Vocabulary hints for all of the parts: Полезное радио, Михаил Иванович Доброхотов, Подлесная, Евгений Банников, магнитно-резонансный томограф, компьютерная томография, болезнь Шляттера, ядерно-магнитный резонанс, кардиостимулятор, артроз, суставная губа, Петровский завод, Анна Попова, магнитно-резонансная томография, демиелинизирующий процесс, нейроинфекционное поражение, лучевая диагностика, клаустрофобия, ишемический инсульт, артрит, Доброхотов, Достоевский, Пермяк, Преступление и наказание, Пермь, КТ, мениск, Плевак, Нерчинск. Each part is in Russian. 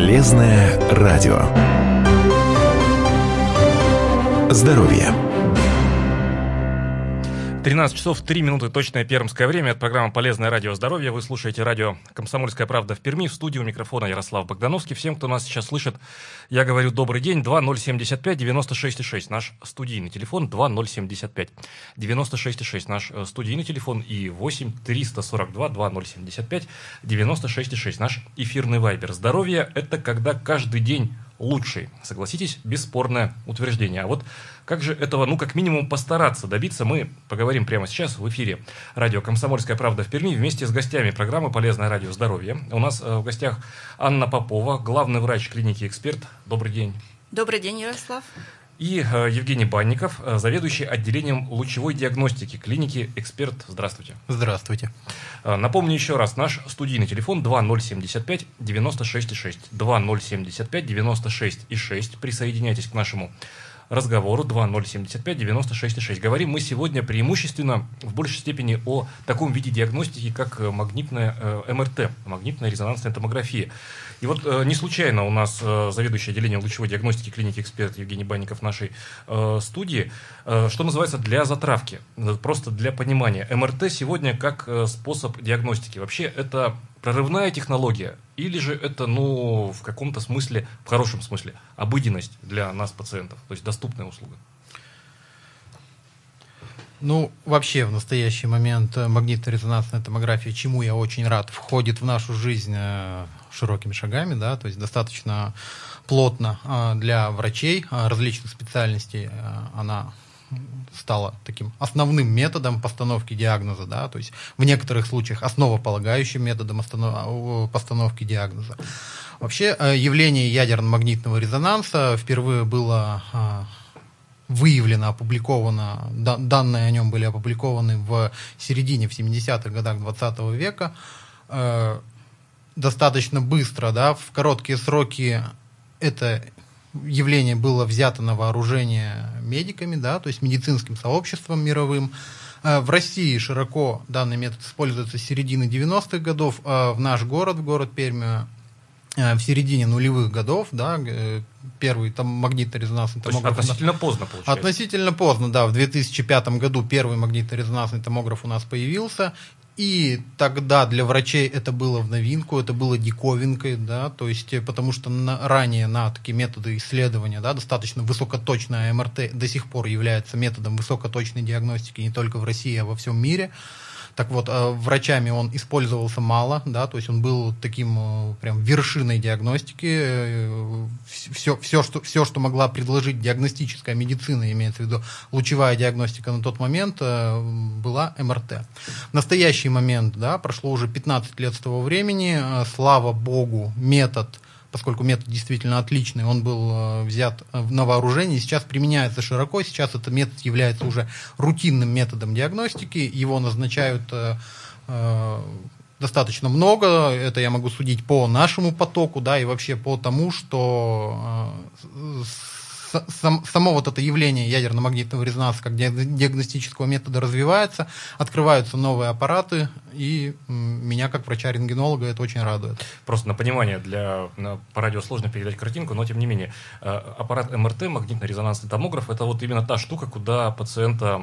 Полезное радио. Здоровье. 13 часов 3 минуты, точное пермское время. Это программа «Полезное радио. Здоровье». Вы слушаете радио «Комсомольская правда» в Перми. В студии у микрофона Ярослав Богдановский. Всем, кто нас сейчас слышит, я говорю добрый день. 2075-96,6 наш студийный телефон. 2075-96,6 наш студийный телефон. И 8-342-2075-96,6 наш эфирный вайбер. Здоровье – это когда каждый день лучший. Согласитесь, бесспорное утверждение. А вот как же этого, как минимум, постараться добиться, мы поговорим прямо сейчас в эфире радио «Комсомольская правда» в Перми вместе с гостями программы «Полезное радио. Здоровье». У нас в гостях Анна Попова, главный врач клиники «Эксперт». Добрый день. Добрый день, Ярослав. И Евгений Банников, заведующий отделением лучевой диагностики клиники «Эксперт». Здравствуйте. Здравствуйте. Напомню еще раз, наш студийный телефон 2075-96,6. 2075-96,6. Присоединяйтесь к нашему разговору 2075-96,6. Говорим мы сегодня преимущественно в большей степени о таком виде диагностики, как магнитная МРТ, магнитно-резонансная томография. И вот не случайно у нас заведующий отделением лучевой диагностики клиники «Эксперт» Евгений Банников в нашей студии, что называется, для затравки, просто для понимания. МРТ сегодня как способ диагностики. Вообще это прорывная технология или же это, в каком-то смысле, в хорошем смысле, обыденность для нас, пациентов, то есть доступная услуга? Вообще в настоящий момент магнитно-резонансная томография, чему я очень рад, входит в нашу жизнь широкими шагами, да, то есть достаточно плотно для врачей различных специальностей она стала таким основным методом постановки диагноза, да, то есть в некоторых случаях основополагающим методом постановки диагноза. Вообще явление ядерно-магнитного резонанса впервые было выявлено, опубликовано, данные о нем были опубликованы в 70-х годах XX века. Достаточно быстро, да, в короткие сроки это явление было взято на вооружение медиками, да, то есть медицинским сообществом мировым. В России широко данный метод используется с середины 90-х годов, а в наш город, в город Пермь, в середине нулевых годов, да, первый там магнитно-резонансный томограф... Относительно поздно, получается. Относительно поздно, да, в 2005 году первый магнитно-резонансный томограф у нас появился. И тогда для врачей это было в новинку, это было диковинкой, да, то есть, потому что ранее на такие методы исследования, да, достаточно высокоточная МРТ до сих пор является методом высокоточной диагностики не только в России, а во всем мире. Так вот, врачами он использовался мало, да, то есть он был таким прям вершиной диагностики. Все, что могла предложить диагностическая медицина, имеется в виду лучевая диагностика на тот момент, была МРТ. В настоящий момент, да, прошло уже 15 лет с того времени, слава богу, метод, поскольку метод действительно отличный, он был взят на вооружение, сейчас применяется широко, сейчас этот метод является уже рутинным методом диагностики, его назначают достаточно много, это я могу судить по нашему потоку, да, и вообще по тому, что само вот это явление ядерно-магнитного резонанса как диагностического метода развивается, открываются новые аппараты, и меня, как врача-рентгенолога, это очень радует. Просто на понимание, по радио сложно передать картинку, но тем не менее, аппарат МРТ, магнитно-резонансный томограф, это вот именно та штука, куда пациента,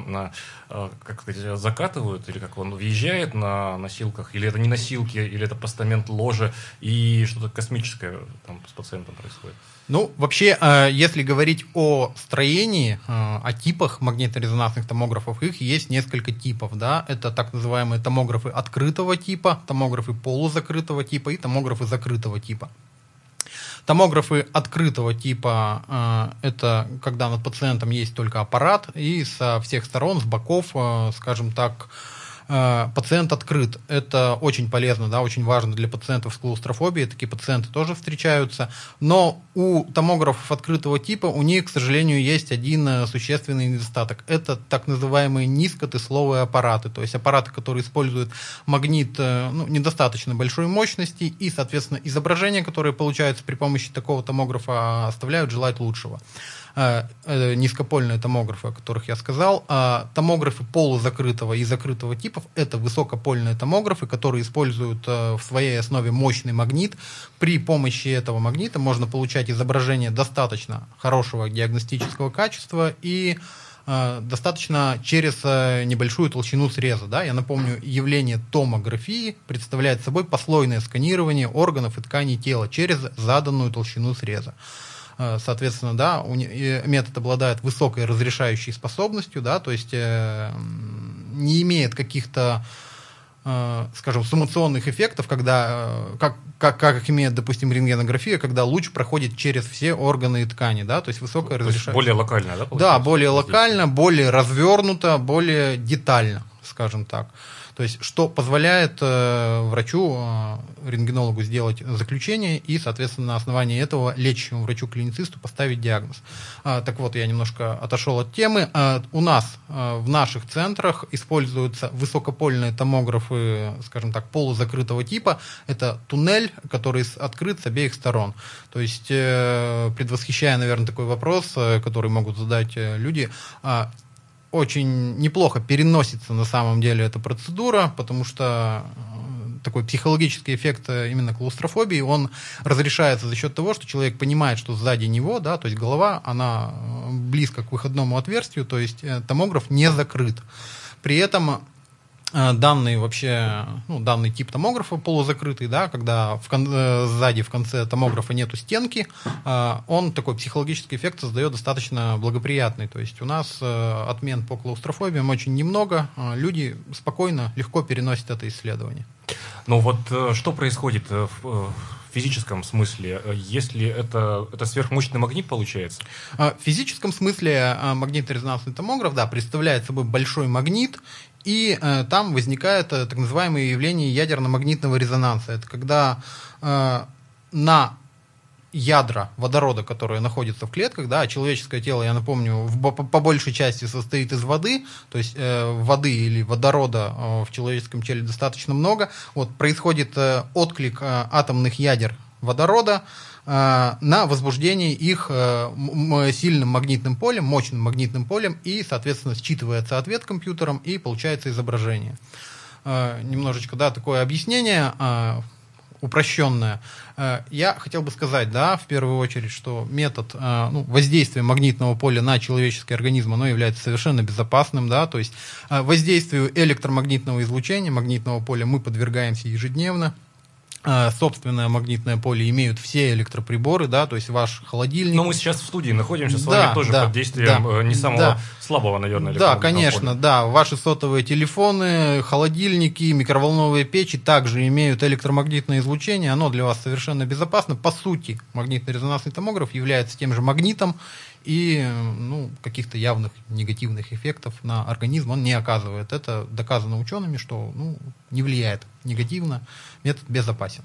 как сказать, закатывают, или как он въезжает на носилках, или это не носилки, или это постамент ложа, и что-то космическое там с пациентом происходит. Вообще, если говорить о строении, о типах магнитно-резонансных томографов, их есть несколько типов, да, это так называемые томографы открытого типа, томографы полузакрытого типа и томографы закрытого типа. Томографы открытого типа – это когда над пациентом есть только аппарат, и со всех сторон, с боков, скажем так, пациент открыт. Это очень полезно, да, очень важно для пациентов с клаустрофобией. Такие пациенты тоже встречаются. Но у томографов открытого типа у них, к сожалению, есть один существенный недостаток. Это так называемые низкотесловые аппараты. То есть аппараты, которые используют магнит недостаточно большой мощности. И, соответственно, изображения, которые получаются при помощи такого томографа, оставляют желать лучшего. низкопольные томографы, о которых я сказал, томографы полузакрытого и закрытого типов – это высокопольные томографы, которые используют в своей основе мощный магнит. При помощи этого магнита можно получать изображение достаточно хорошего диагностического качества и достаточно через небольшую толщину среза. Да? Я напомню, явление томографии представляет собой послойное сканирование органов и тканей тела через заданную толщину среза. Соответственно, да, метод обладает высокой разрешающей способностью, да, то есть не имеет каких-то, скажем, суммационных эффектов, когда, как имеет, допустим, рентгенография, когда луч проходит через все органы и ткани, да, то есть высокая разрешаемость. Более локально, да? Да, более локально, более развернуто, более детально, скажем так. То есть, что позволяет врачу, рентгенологу сделать заключение и, соответственно, на основании этого лечащему врачу-клиницисту поставить диагноз. Так вот, я немножко отошел от темы. У нас в наших центрах используются высокопольные томографы, скажем так, полузакрытого типа. Это туннель, который открыт с обеих сторон. То есть, предвосхищая, наверное, такой вопрос, который могут задать люди, очень неплохо переносится на самом деле эта процедура, потому что такой психологический эффект именно клаустрофобии, он разрешается за счет того, что человек понимает, что сзади него, да, то есть голова, она близко к выходному отверстию, то есть томограф не закрыт. При этом данный тип томографа полузакрытый, да, когда сзади в конце томографа нету стенки, он такой психологический эффект создает достаточно благоприятный. То есть у нас отмен по клаустрофобиям очень немного, люди спокойно, легко переносят это исследование. Ну вот что происходит в физическом смысле, если это сверхмощный магнит получается? В физическом смысле магнитно-резонансный томограф, да, представляет собой большой магнит, и там возникает так называемое явление ядерно-магнитного резонанса. Это когда на ядра водорода, которые находятся в клетках, да, человеческое тело, я напомню, по большей части состоит из воды, то есть воды или водорода в человеческом теле достаточно много. Вот, происходит отклик атомных ядер водорода на возбуждение их сильным магнитным полем, мощным магнитным полем, и, соответственно, считывается ответ компьютером, и получается изображение. Немножечко, да, такое объяснение упрощенное. Я хотел бы сказать, да, в первую очередь, что метод воздействия магнитного поля на человеческий организм, оно является совершенно безопасным, да, то есть воздействию электромагнитного излучения, магнитного поля мы подвергаемся ежедневно. Собственное магнитное поле имеют все электроприборы, да, то есть ваш холодильник. Но мы сейчас в студии находимся, с вами тоже под действием не самого слабого, наверное, электроприбора. Да, конечно, да. Ваши сотовые телефоны, холодильники, микроволновые печи также имеют электромагнитное излучение, оно для вас совершенно безопасно. По сути, магнитно-резонансный томограф является тем же магнитом, и каких-то явных негативных эффектов на организм он не оказывает. Это доказано учеными, что не влияет негативно, метод безопасен.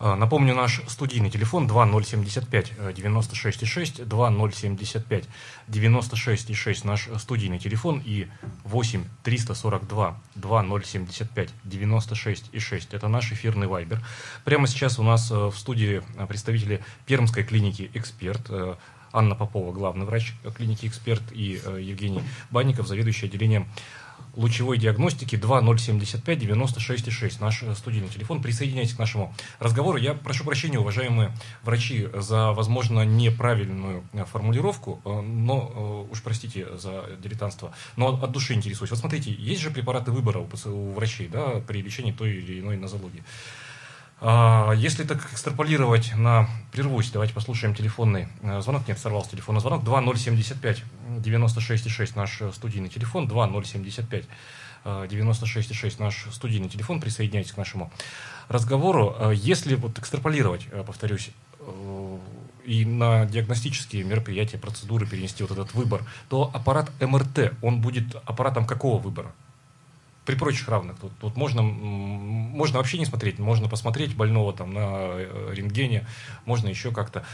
Напомню, наш студийный телефон 2075-96,6, 2075-96,6 наш студийный телефон, и 8-342-2075-96,6 это наш эфирный вайбер. Прямо сейчас у нас в студии представители Пермской клиники «Эксперт», Анна Попова, главный врач клиники «Эксперт», и Евгений Банников, заведующий отделением лучевой диагностики. 2075-96,6 наш студийный телефон. Присоединяйтесь к нашему разговору. Я прошу прощения, уважаемые врачи, за, возможно, неправильную формулировку, но уж простите за дилетантство, но от души интересуюсь. Вот смотрите, есть же препараты выбора у врачей, да, при лечении той или иной нозологии. Если так экстраполировать прервусь, давайте послушаем телефонный звонок. Нет, сорвался телефонный звонок. 2075-96,6 наш студийный телефон. 2075-96,6 наш студийный телефон. Присоединяйтесь к нашему разговору. Если вот экстраполировать, повторюсь, и на диагностические мероприятия, процедуры перенести вот этот выбор, то аппарат МРТ, он будет аппаратом какого выбора? При прочих равных. Тут можно вообще не смотреть, можно посмотреть больного там на рентгене, можно еще как-то.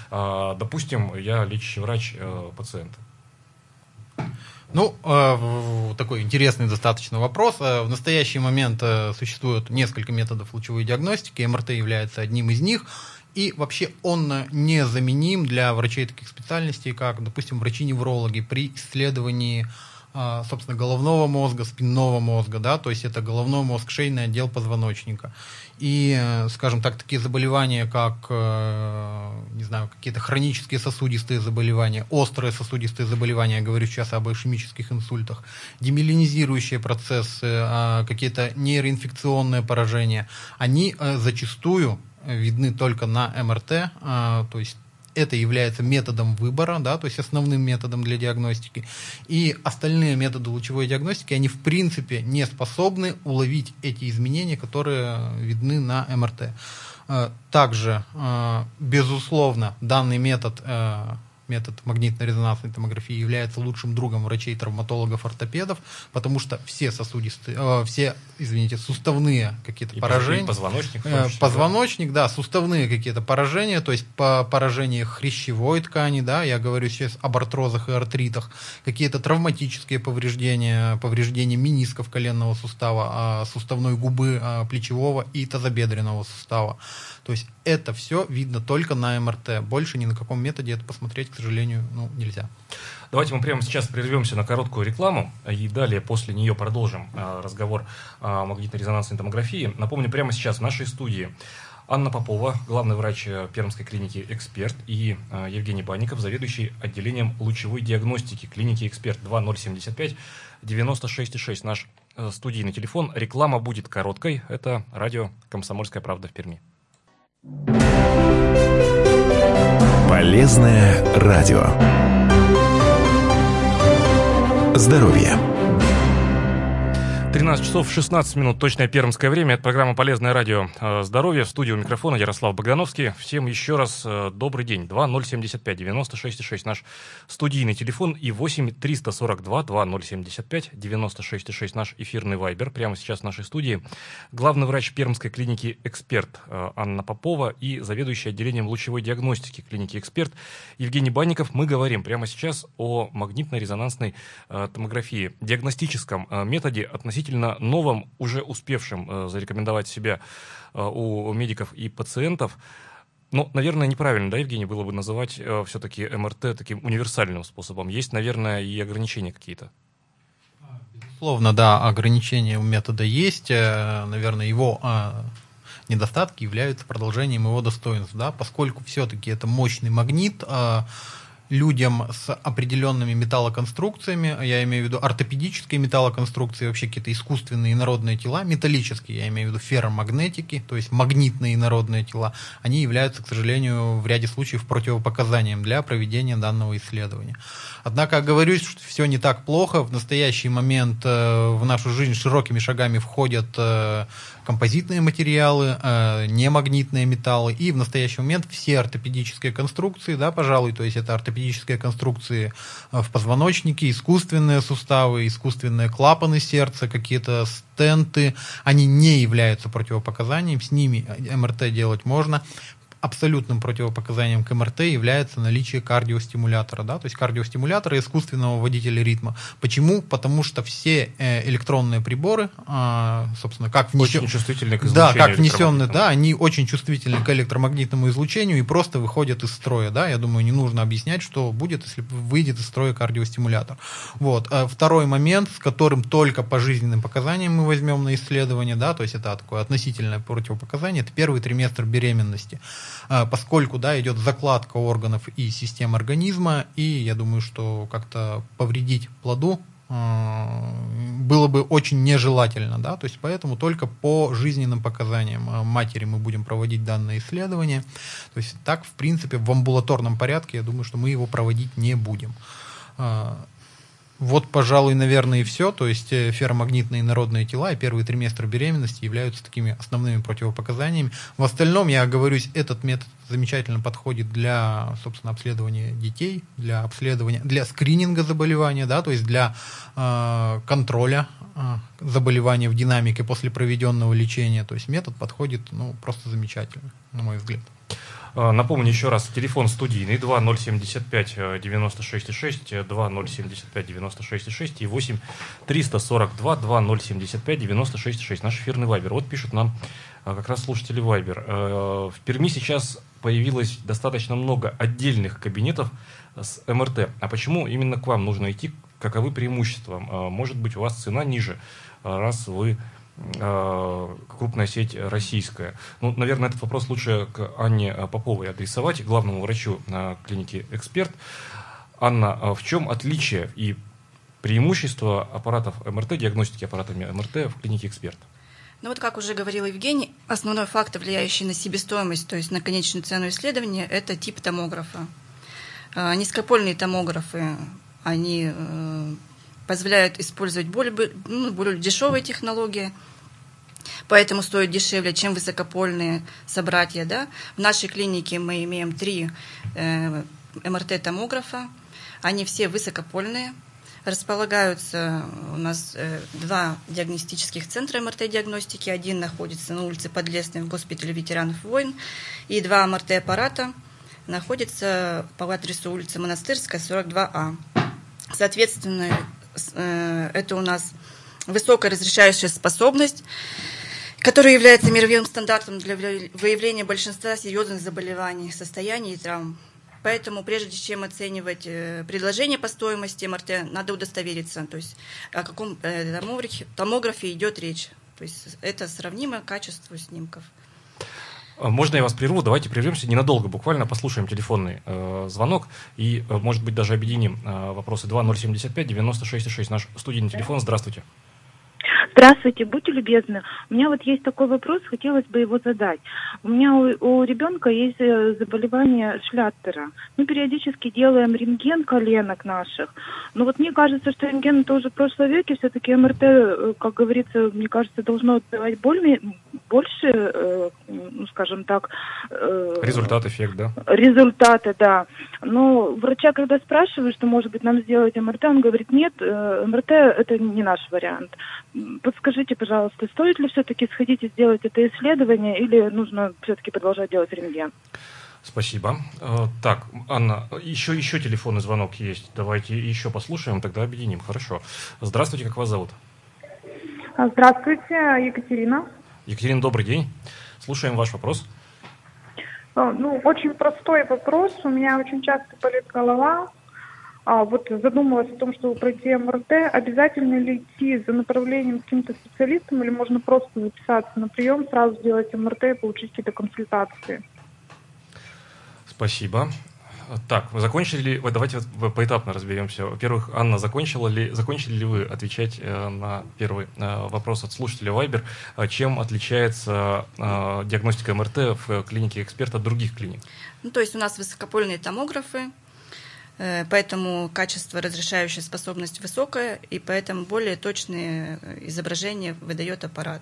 Допустим, я лечащий врач пациента. Такой интересный достаточно вопрос. В настоящий момент существует несколько методов лучевой диагностики, МРТ является одним из них. И вообще он незаменим для врачей таких специальностей, как, допустим, врачи-неврологи при исследовании, собственно, головного мозга, спинного мозга, да, то есть это головной мозг, шейный отдел позвоночника. И, скажем так, такие заболевания, как, не знаю, какие-то хронические сосудистые заболевания, острые сосудистые заболевания, я говорю сейчас об ишемических инсультах, демиелинизирующие процессы, какие-то нейроинфекционные поражения, они зачастую видны только на МРТ, то есть это является методом выбора, да, то есть основным методом для диагностики. И остальные методы лучевой диагностики, они в принципе не способны уловить эти изменения, которые видны на МРТ. Также, безусловно, данный метод магнитно-резонансной томографии является лучшим другом врачей, травматологов, ортопедов, потому что все суставные какие-то поражения, позвоночник, да, суставные какие-то поражения, то есть по поражению хрящевой ткани, да, я говорю сейчас об артрозах и артритах, какие-то травматические повреждения менисков коленного сустава, суставной губы, плечевого и тазобедренного сустава. То есть это все видно только на МРТ. Больше ни на каком методе это посмотреть, к сожалению, нельзя. Давайте мы прямо сейчас прервемся на короткую рекламу и далее после нее продолжим разговор о магнитно-резонансной томографии. Напомню, прямо сейчас в нашей студии Анна Попова, главный врач Пермской клиники «Эксперт», и Евгений Банников, заведующий отделением лучевой диагностики клиники «Эксперт», 2075-96,6. Наш студийный телефон. Реклама будет короткой. Это радио «Комсомольская правда» в Перми. Полезное радио. Здоровье. 13 часов 16 минут, точное пермское время. Это программа «Полезное радио. Здоровье». В студии у микрофона Ярослав Богдановский. Всем еще раз добрый день. 2075-96,6 наш студийный телефон и 8-342-2075-96,6 наш эфирный вайбер. Прямо сейчас в нашей студии главный врач Пермской клиники «Эксперт» Анна Попова и заведующий отделением лучевой диагностики клиники «Эксперт» Евгений Банников. Мы говорим прямо сейчас о магнитно-резонансной томографии, диагностическом методе, относительно новым, уже успевшим зарекомендовать себя у медиков и пациентов. Но, наверное, неправильно, да, Евгений, было бы называть все-таки МРТ таким универсальным способом. Есть, наверное, и ограничения какие-то. Безусловно, да, ограничения у метода есть. Наверное, его недостатки являются продолжением его достоинств, да, поскольку все-таки это мощный магнит. Людям с определенными металлоконструкциями, я имею в виду ортопедические металлоконструкции, вообще какие-то искусственные инородные тела, металлические, я имею в виду ферромагнетики, то есть магнитные инородные тела, они являются, к сожалению, в ряде случаев противопоказанием для проведения данного исследования. Однако, оговорюсь, что все не так плохо. В настоящий момент в нашу жизнь широкими шагами входят композитные материалы, немагнитные металлы, и в настоящий момент все ортопедические конструкции, да, пожалуй, то есть это ортопедические конструкции в позвоночнике, искусственные суставы, искусственные клапаны сердца, какие-то стенты, они не являются противопоказанием, с ними МРТ делать можно. Абсолютным противопоказанием к МРТ является наличие кардиостимулятора, да, то есть кардиостимулятора, искусственного водителя ритма. Почему? Потому что все электронные приборы, собственно, как внесенные, очень чувствительны к излучению, да, как внесенные, да, они очень чувствительны к электромагнитному излучению и просто выходят из строя, да. Я думаю, не нужно объяснять, что будет, если выйдет из строя кардиостимулятор. Вот. Второй момент, с которым только по жизненным показаниям мы возьмем на исследование, да, то есть это такое относительное противопоказание, это первый триместр беременности. Поскольку, да, идет закладка органов и систем организма, и я думаю, что как-то повредить плоду было бы очень нежелательно, да, то есть поэтому только по жизненным показаниям матери мы будем проводить данное исследование, то есть так, в принципе, в амбулаторном порядке, я думаю, что мы его проводить не будем. Вот, пожалуй, наверное, и все. То есть ферромагнитные инородные тела и первый триместр беременности являются такими основными противопоказаниями. В остальном, я оговорюсь, этот метод замечательно подходит для, собственно, обследования детей, для обследования, для скрининга заболевания, да, то есть для контроля заболевания в динамике после проведенного лечения. То есть метод подходит, ну, просто замечательно, на мой взгляд. Напомню еще раз, телефон студийный 2075-96,6, 2075-96,6 и 8-342-2075-96,6. Наш эфирный вайбер. Вот пишут нам как раз слушатели вайбер. В Перми сейчас появилось достаточно много отдельных кабинетов с МРТ. А почему именно к вам нужно идти? Каковы преимущества? Может быть, у вас цена ниже, раз вы крупная сеть российская. Ну, наверное, этот вопрос лучше к Анне Поповой адресовать, главному врачу клиники «Эксперт». Анна, в чем отличие и преимущество аппаратов МРТ, диагностики аппаратами МРТ в клинике «Эксперт»? Ну вот, как уже говорил Евгений, основной фактор, влияющий на себестоимость, то есть на конечную цену исследования, это тип томографа. Низкопольные томографы, они позволяют использовать более дешевые технологии, поэтому стоят дешевле, чем высокопольные собратья. Да? В нашей клинике мы имеем 3 МРТ-томографа, они все высокопольные. Располагаются у нас 2 диагностических центра МРТ-диагностики. Один находится на улице Подлесной в госпитале ветеранов войн. И 2 МРТ-аппарата находятся по адресу улицы Монастырская, 42А. Соответственно, это у нас высокая разрешающая способность, которая является мировым стандартом для выявления большинства серьезных заболеваний, состояний и травм. Поэтому прежде чем оценивать предложение по стоимости МРТ, надо удостовериться, то есть о каком томографе идет речь. То есть это сравнимое качество снимков. Можно я вас прерву? Давайте прервемся ненадолго, буквально послушаем телефонный звонок и, может быть, даже объединим вопросы. 2075-96-6, наш студийный телефон. Здравствуйте. Здравствуйте, будьте любезны. У меня вот есть такой вопрос, хотелось бы его задать. У меня у ребенка есть заболевание Шляттера. Мы периодически делаем рентген коленок наших. Но вот мне кажется, что рентген это уже в прошлом веке. Все-таки МРТ, как говорится, мне кажется, должно отдавать больше, ну, скажем так... результат, эффект, да? Результаты, да. Но врача, когда спрашиваю, что, может быть, нам сделать МРТ, он говорит, нет, МРТ это не наш вариант. Подскажите, пожалуйста, стоит ли все-таки сходить и сделать это исследование, или нужно все-таки продолжать делать рентген? Спасибо. Так, Анна, еще телефонный звонок есть. Давайте еще послушаем, тогда объединим. Хорошо. Здравствуйте, как вас зовут? Здравствуйте, Екатерина. Екатерина, добрый день. Слушаем ваш вопрос. Ну, очень простой вопрос. У меня очень часто болит голова. Вот задумалась о том, чтобы пройти МРТ, обязательно ли идти за направлением к каким-то специалистам, или можно просто записаться на прием, сразу сделать МРТ и получить какие-то консультации? Спасибо. Так, закончили ли... Давайте поэтапно разберемся. Во-первых, Анна, закончили ли вы отвечать на первый вопрос от слушателя Вайбер? Чем отличается диагностика МРТ в клинике «Эксперта» от других клиник? Ну, то есть у нас высокопольные томографы, поэтому качество, разрешающая способность высокая, и поэтому более точные изображения выдает аппарат.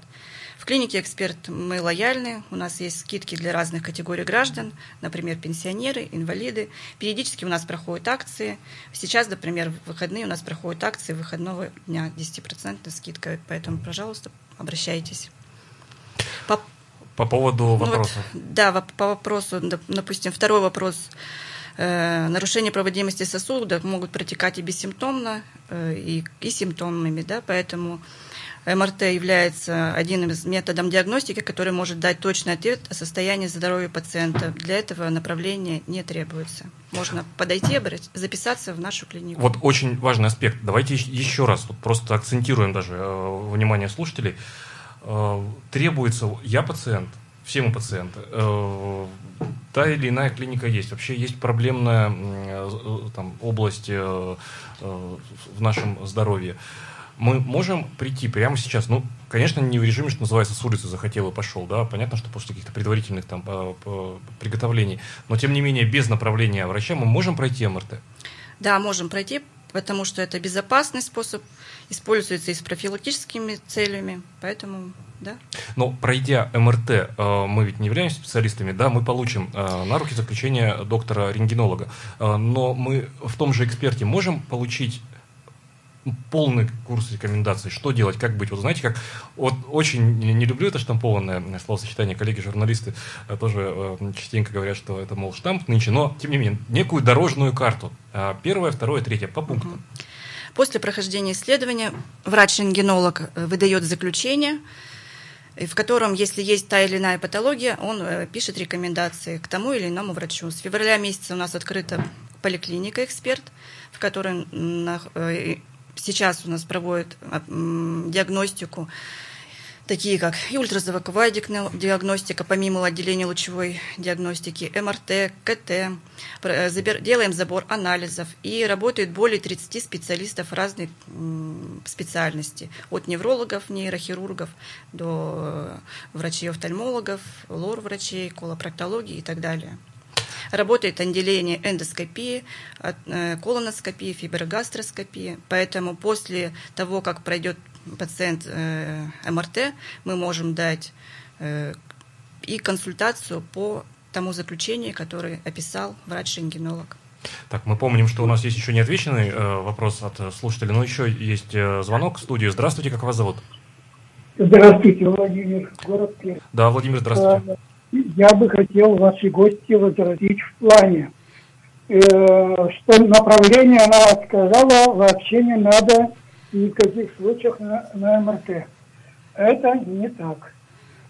В клинике «Эксперт» мы лояльны, у нас есть скидки для разных категорий граждан, например, пенсионеры, инвалиды. Периодически у нас проходят акции. Сейчас, например, в выходные у нас проходят акции выходного дня, 10% скидка, поэтому, пожалуйста, обращайтесь. По поводу вопроса. Вот, да, по вопросу, допустим, второй вопрос. Нарушения проводимости сосудов могут протекать и бессимптомно, и симптомными, да, поэтому МРТ является одним из методов диагностики, который может дать точный ответ о состоянии здоровья пациента. Для этого направления не требуется. Можно подойти, записаться в нашу клинику. Вот очень важный аспект. Давайте еще раз, вот просто акцентируем даже внимание слушателей. Требуется «я пациент», «все мы пациенты». Та или иная клиника есть. Вообще есть проблемная там, область в нашем здоровье. Мы можем прийти прямо сейчас, ну, конечно, не в режиме, что называется, с улицы захотел и пошел, да, понятно, что после каких-то предварительных там приготовлений, но тем не менее без направления врача мы можем пройти МРТ? Да, можем пройти, потому что это безопасный способ, используется и с профилактическими целями, поэтому... Да? Но пройдя МРТ, мы ведь не являемся специалистами, да, мы получим на руки заключение доктора-рентгенолога. Но мы в том же «Эксперте» можем получить полный курс рекомендаций, что делать, как быть. Вот знаете, как вот очень не люблю это штампованное словосочетание, коллеги-журналисты тоже частенько говорят, что это, мол, штамп нынче, но, тем не менее, некую дорожную карту. Первое, второе, третье, по пунктам. После прохождения исследования врач-рентгенолог выдает заключение. в котором, если есть та или иная патология, он пишет рекомендации к тому или иному врачу. С февраля месяца у нас открыта поликлиника «Эксперт», в которой сейчас у нас проводят диагностику, такие как и ультразвуковая диагностика, помимо отделения лучевой диагностики, МРТ, КТ. Делаем забор анализов. И работают более 30 специалистов разной специальности. От неврологов, нейрохирургов до врачей-офтальмологов, лор-врачей, колопроктологии и так далее. Работает отделение эндоскопии, колоноскопии, фиброгастроскопии. Поэтому после того, как пройдет пациент МРТ, мы можем дать и консультацию по тому заключению, которое описал врач-рентгенолог. Так, мы помним, что у нас есть еще неотвеченный вопрос от слушателя, но еще есть звонок в студию. Здравствуйте, как вас зовут? Здравствуйте, Владимир, город Пермь. Да, Владимир, здравствуйте. Я бы хотел ваши гости возразить в плане, что направление она сказала, вообще не надо никаких случаев на МРТ. Это не так.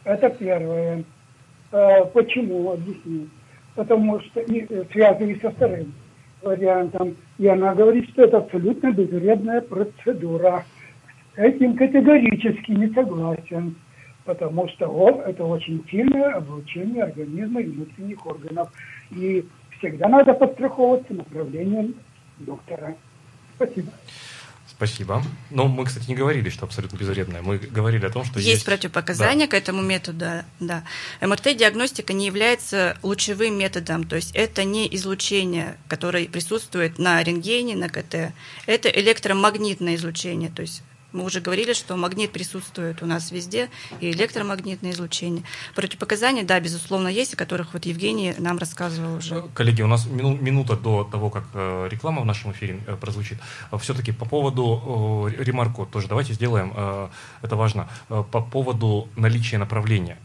Это первое. Почему? Объясню. Потому что связано со вторым вариантом. И она говорит, что это абсолютно безвредная процедура. С этим категорически не согласен. Потому что это очень сильное облучение организма и внутренних органов. И всегда надо подстраховываться направлением доктора. Спасибо. Спасибо. Но мы, кстати, не говорили, что абсолютно безвредное. Мы говорили о том, что есть противопоказания, да, к этому методу. Да. МРТ-диагностика не является лучевым методом. То есть это не излучение, которое присутствует на рентгене, на КТ. Это электромагнитное излучение. То есть мы уже говорили, что магнит присутствует у нас везде, и электромагнитное излучение. Противопоказания, да, безусловно, есть, о которых вот Евгений нам рассказывал уже. Коллеги, у нас минута до того, как реклама в нашем эфире прозвучит. Все-таки по поводу ремарку тоже давайте сделаем, это важно, по поводу наличия направления.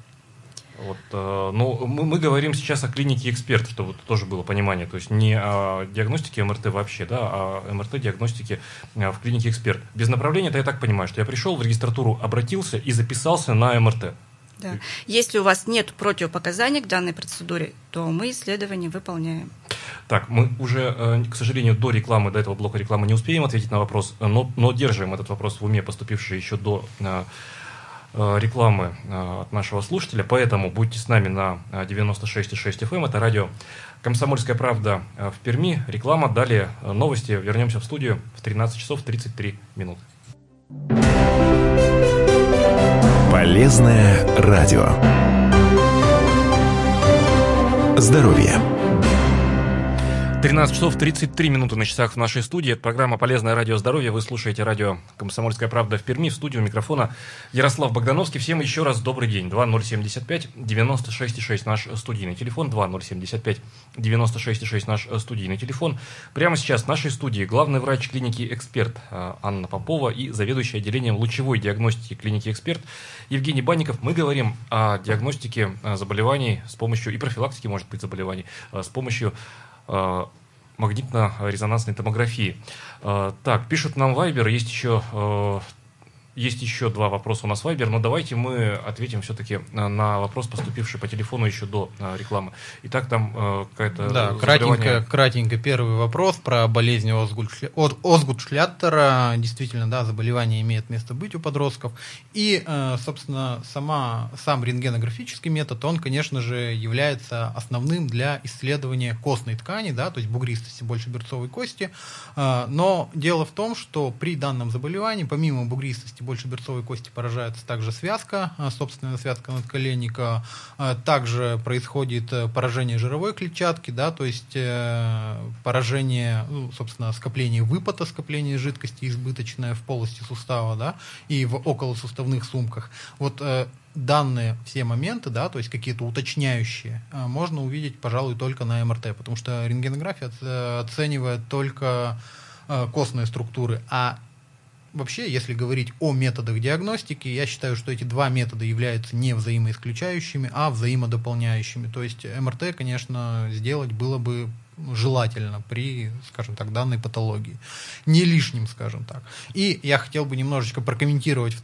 Вот, ну, мы говорим сейчас о клинике «Эксперт», чтобы тоже было понимание, то есть не о диагностике МРТ вообще, да, а МРТ-диагностике в клинике «Эксперт». Без направления-то я так понимаю, что я пришел в регистратуру, обратился и записался на МРТ. Да. Если у вас нет противопоказаний к данной процедуре, то мы исследование выполняем. Так, мы уже, к сожалению, до рекламы, до этого блока рекламы не успеем ответить на вопрос, но держим этот вопрос в уме, поступивший еще до рекламы от нашего слушателя, поэтому будьте с нами на 96,6 FM, это радио «Комсомольская правда» в Перми, реклама, далее новости, вернемся в студию в 13 часов 33 минуты. Полезное радио. Здоровье. 13 часов 33 минуты на часах в нашей студии. Это программа «Полезное радио здоровье». Вы слушаете радио «Комсомольская правда» в Перми. В студии у микрофона Ярослав Богдановский. Всем еще раз добрый день. 2075-96,6 наш студийный телефон. 2075-96,6 наш студийный телефон. Прямо сейчас в нашей студии главный врач клиники «Эксперт» Анна Попова и заведующая отделением лучевой диагностики клиники «Эксперт» Евгений Банников. Мы говорим о диагностике заболеваний с помощью и профилактике, может быть, заболеваний с помощью магнитно-резонансной томографии. Так, пишут нам Вайбер, есть еще два вопроса у нас Вайбер, но давайте мы ответим все-таки на вопрос, поступивший по телефону еще до рекламы. Итак, там какая-то... Да, кратенько первый вопрос про болезнь Озгуд Шляттера. Действительно, да, заболевание имеет место быть у подростков. И, собственно, сам рентгенографический метод, он, конечно же, является основным для исследования костной ткани, да, то есть бугристости большеберцовой кости. Но дело в том, что при данном заболевании, помимо бугристости большеберцовой кости, поражается также связка, собственная связка надколенника, также происходит поражение жировой клетчатки, да, то есть поражение, собственно, скопление выпота, скопление жидкости избыточное в полости сустава, да, и в околосуставных сумках. Вот данные все моменты, да, то есть какие-то уточняющие, можно увидеть, пожалуй, только на МРТ, потому что рентгенография оценивает только костные структуры, а Вообще, если говорить о методах диагностики, я считаю, что эти два метода являются не взаимоисключающими, а взаимодополняющими. То есть МРТ, конечно, сделать было бы желательно при, скажем так, данной патологии. Не лишним, скажем так. И я хотел бы немножечко прокомментировать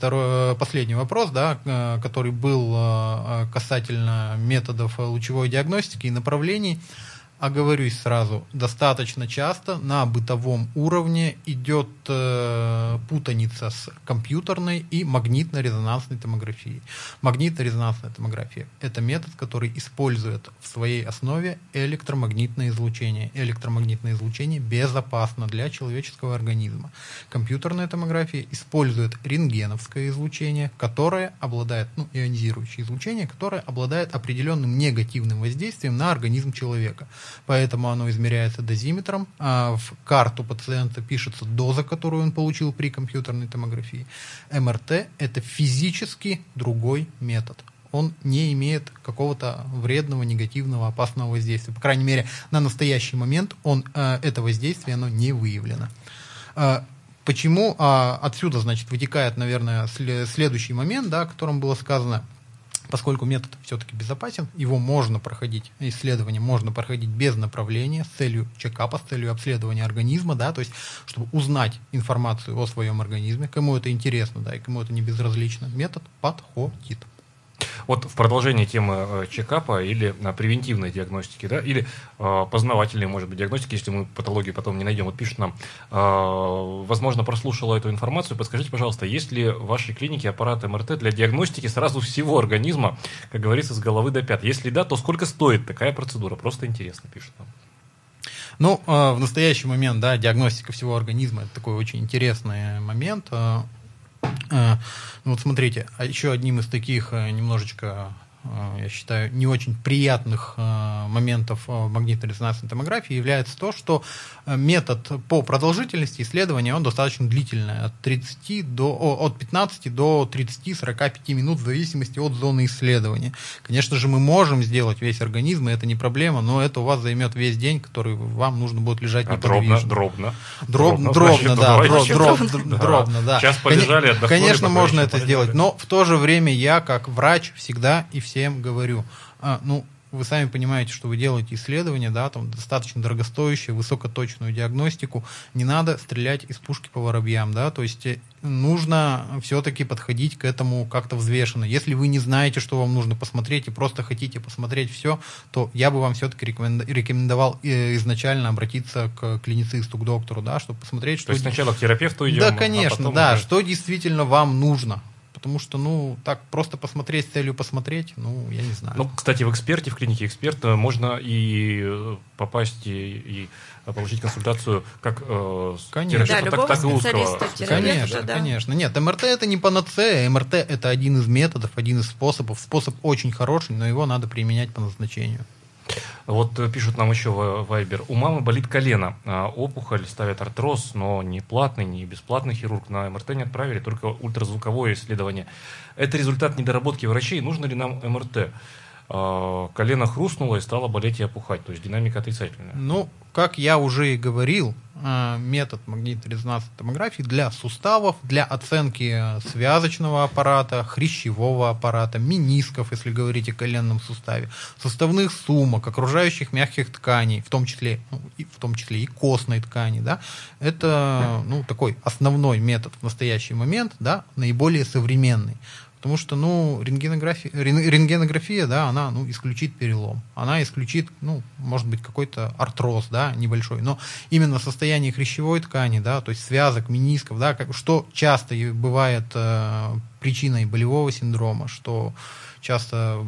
последний вопрос, да, который был касательно методов лучевой диагностики и направлений. Оговорюсь сразу, достаточно часто на бытовом уровне идет путаница с компьютерной и магнитно-резонансной томографией. Магнитно-резонансная томография – это метод, который использует в своей основе электромагнитное излучение. Электромагнитное излучение безопасно для человеческого организма. Компьютерная томография использует рентгеновское излучение, которое обладает, ионизирующее излучение, которое обладает определенным негативным воздействием на организм человека. Поэтому оно измеряется дозиметром, в карту пациента пишется доза, которую он получил при компьютерной томографии. МРТ – это физически другой метод. Он не имеет какого-то вредного, негативного, опасного воздействия. По крайней мере, на настоящий момент это воздействие оно не выявлено. Почему? Отсюда, вытекает, наверное, следующий момент, да, о котором было сказано. Поскольку метод все-таки безопасен, его можно проходить, исследование можно проходить без направления, с целью чекапа, с целью обследования организма, да, то есть, чтобы узнать информацию о своем организме, кому это интересно, да, и кому это не безразлично, метод подходит. Вот в продолжение темы чекапа или превентивной диагностики, да, или познавательной, может быть, диагностики, если мы патологию потом не найдем. Вот пишут нам, возможно, прослушала эту информацию. Подскажите, пожалуйста, есть ли в вашей клинике аппарат МРТ для диагностики сразу всего организма, как говорится, с головы до пят? Если да, то сколько стоит такая процедура? Просто интересно, пишут нам. В настоящий момент, да, диагностика всего организма – это такой очень интересный момент. Смотрите, еще одним из таких немножечко, я считаю, не очень приятных моментов магнитно-резонансной томографии является то, что метод по продолжительности исследования, он достаточно длительный, от 15 до 30-45 минут в зависимости от зоны исследования. Конечно же, мы можем сделать весь организм, и это не проблема, но это у вас займет весь день, который вам нужно будет лежать неподвижно. Дробно. Сейчас полежали, отдохнули. Конечно, можно это сделать, но в то же время я, как врач, всегда и всем говорю, вы сами понимаете, что вы делаете исследования, да, там достаточно дорогостоящую, высокоточную диагностику, не надо стрелять из пушки по воробьям, да, то есть нужно все-таки подходить к этому как-то взвешенно. Если вы не знаете, что вам нужно посмотреть и просто хотите посмотреть все, то я бы вам все-таки рекомендовал изначально обратиться к клиницисту, к доктору, да, чтобы посмотреть, что... То есть сначала к терапевту идем, да, конечно, а потом... Да, что действительно вам нужно. Потому что, так просто посмотреть с целью посмотреть, я не знаю. Кстати, в «Эксперте», в клинике «Эксперт» можно и попасть, и получить консультацию как терапевта, так и узкого. Конечно. Нет, МРТ – это не панацея. МРТ – это один из методов, один из способов. Способ очень хороший, но его надо применять по назначению. Вот пишут нам еще Вайбер. У мамы болит колено, опухоль, ставят артроз, но не платный, не бесплатный хирург. На МРТ не отправили, только ультразвуковое исследование. Это результат недоработки врачей. Нужно ли нам МРТ? Колено хрустнуло и стало болеть и опухать. То есть динамика отрицательная. Как я уже и говорил, метод магнитно-резонансной томографии для суставов, для оценки связочного аппарата, хрящевого аппарата, менисков, если говорить о коленном суставе, суставных сумок, окружающих мягких тканей, в том числе и костной ткани. Да, это такой основной метод в настоящий момент, да, наиболее современный. Потому что рентгенография, да, она исключит перелом, она исключит, может быть, какой-то артроз, да, небольшой, но именно состояние хрящевой ткани, да, то есть связок, менисков, да, что часто бывает причиной болевого синдрома, что часто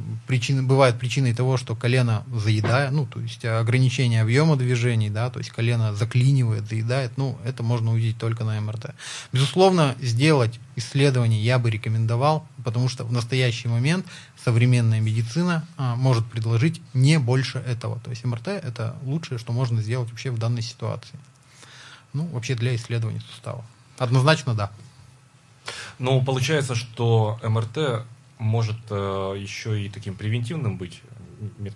бывает причиной того, что колено заедает, то есть ограничение объема движений, да, то есть колено заклинивает, заедает, это можно увидеть только на МРТ. Безусловно, сделать исследование я бы рекомендовал, потому что в настоящий момент современная медицина может предложить не больше этого. То есть МРТ – это лучшее, что можно сделать вообще в данной ситуации. Вообще для исследования сустава. Однозначно да. Получается, что МРТ может еще и таким превентивным быть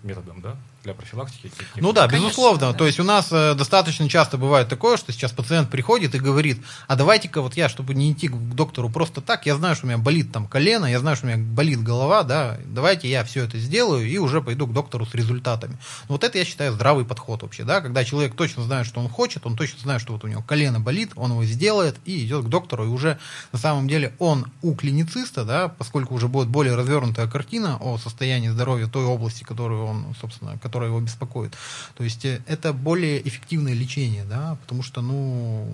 методам, да, для профилактики? Ну да, конечно, безусловно. Да. То есть у нас достаточно часто бывает такое, что сейчас пациент приходит и говорит, а давайте-ка вот я, чтобы не идти к доктору просто так, я знаю, что у меня болит там колено, я знаю, что у меня болит голова, да, давайте я все это сделаю и уже пойду к доктору с результатами. Вот это, я считаю, здравый подход вообще, да, когда человек точно знает, что он хочет, он точно знает, что вот у него колено болит, он его сделает и идет к доктору, и уже на самом деле он у клинициста, да, поскольку уже будет более развернутая картина о состоянии здоровья той области, которую он, собственно, которая его беспокоит. То есть это более эффективное лечение, да, потому что, ну,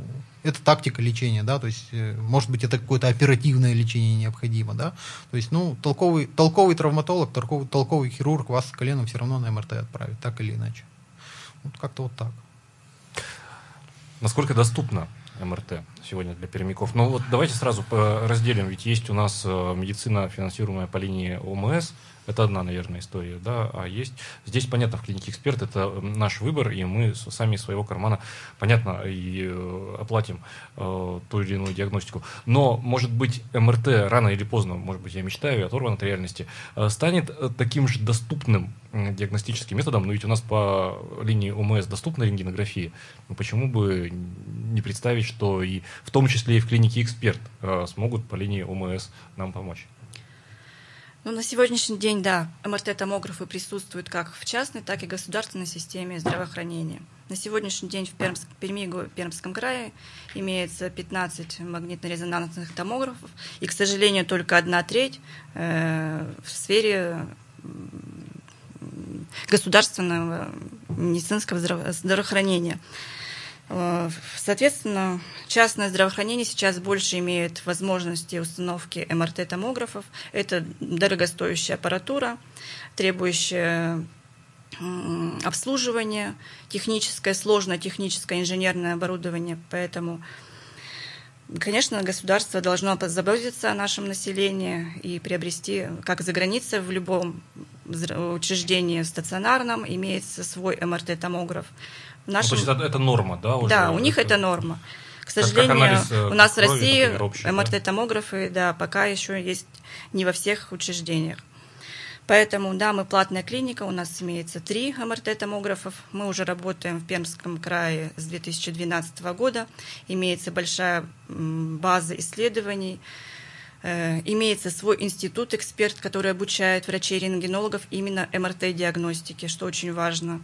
это тактика лечения, да, то есть, может быть, это какое-то оперативное лечение необходимо, да, то есть, ну, толковый травматолог, толковый хирург вас с коленом все равно на МРТ отправит, так или иначе. Вот как-то вот так. Насколько доступно МРТ сегодня для пермяков? Ну вот давайте сразу разделим, ведь есть у нас медицина, финансируемая по линии ОМС, это одна, наверное, история, да, а есть, здесь, понятно, в клинике «Эксперт» это наш выбор, и мы сами из своего кармана, понятно, и оплатим ту или иную диагностику. Но, может быть, МРТ рано или поздно, может быть, я мечтаю, оторван от реальности, станет таким же доступным диагностическим методом, но ведь у нас по линии ОМС доступна рентгенография, ну, почему бы не представить, что и в том числе и в клинике «Эксперт» смогут по линии ОМС нам помочь? Ну, на сегодняшний день, да, МРТ-томографы присутствуют как в частной, так и в государственной системе здравоохранения. На сегодняшний день в Перми и Пермском крае имеется 15 магнитно-резонансных томографов, и, к сожалению, только 1/3 в сфере государственного медицинского здравоохранения. Соответственно, частное здравоохранение сейчас больше имеет возможности установки МРТ-томографов. Это дорогостоящая аппаратура, требующая обслуживания, техническое, сложное техническое инженерное оборудование. Поэтому, конечно, государство должно позаботиться о нашем населении и приобрести, как за границей, в любом учреждении стационарном имеется свой МРТ-томограф. Нашим... Ну, то есть это норма, да? Уже? Да, у них это норма. К сожалению, анализ, у нас в России, например, МРТ-томографы, да, пока еще есть не во всех учреждениях. Поэтому, да, мы платная клиника, у нас имеется 3 МРТ-томографов. Мы уже работаем в Пермском крае с 2012 года. Имеется большая база исследований. Имеется свой институт «Эксперт», который обучает врачей-рентгенологов именно МРТ-диагностике, что очень важно.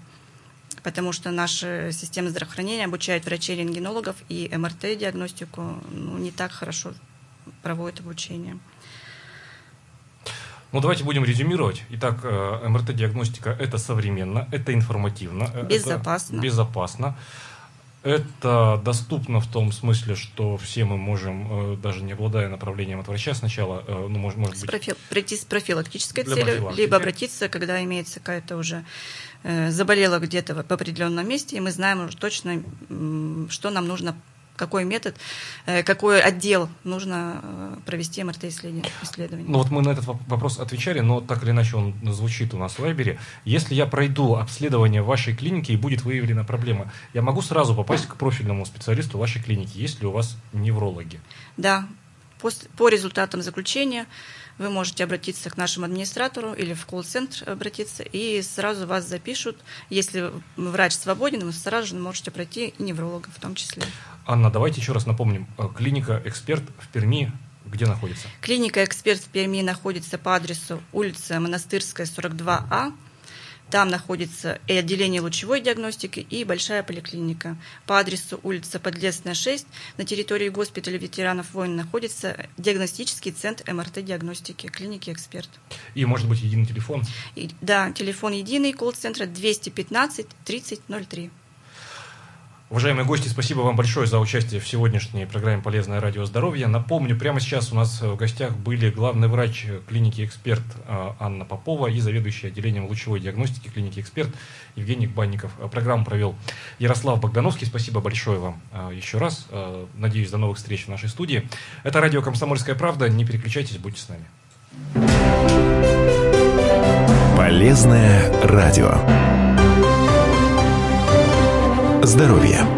Потому что наша система здравоохранения обучает врачей-рентгенологов, и МРТ-диагностику, ну, не так хорошо проводит обучение. Ну, давайте будем резюмировать. Итак, МРТ-диагностика – это современно, это информативно. Безопасно. Это безопасно. Это доступно в том смысле, что все мы можем, даже не обладая направлением от врача сначала, ну, может быть... Прийти с профилактической целью, либо обратиться, когда имеется какая-то уже... заболела где-то в определенном месте, и мы знаем уже точно, что нам нужно, какой метод, какой отдел нужно провести МРТ-исследование. Ну вот мы на этот вопрос отвечали, но так или иначе он звучит у нас в Вайбере. Если я пройду обследование в вашей клинике и будет выявлена проблема, я могу сразу попасть к профильному специалисту вашей клиники, если у вас неврологи? Да. По результатам заключения вы можете обратиться к нашему администратору или в колл-центр обратиться, и сразу вас запишут. Если врач свободен, вы сразу же можете пройти и невролога в том числе. Анна, давайте еще раз напомним. Клиника «Эксперт» в Перми где находится? Клиника «Эксперт» в Перми находится по адресу улица Монастырская, 42А. Там находится и отделение лучевой диагностики, и большая поликлиника. По адресу улица Подлесная, 6 на территории госпиталя ветеранов войн находится диагностический центр МРТ-диагностики клиники «Эксперт». И, может быть, единый телефон? И, да, телефон единый колл-центра 215-30-03. Уважаемые гости, спасибо вам большое за участие в сегодняшней программе «Полезное радио здоровье». Напомню, прямо сейчас у нас в гостях были главный врач клиники «Эксперт» Анна Попова и заведующий отделением лучевой диагностики клиники «Эксперт» Евгений Банников. Программу провел Ярослав Богдановский. Спасибо большое вам еще раз. Надеюсь, до новых встреч в нашей студии. Это радио «Комсомольская правда». Не переключайтесь, будьте с нами. «Полезное радио». Здоровье.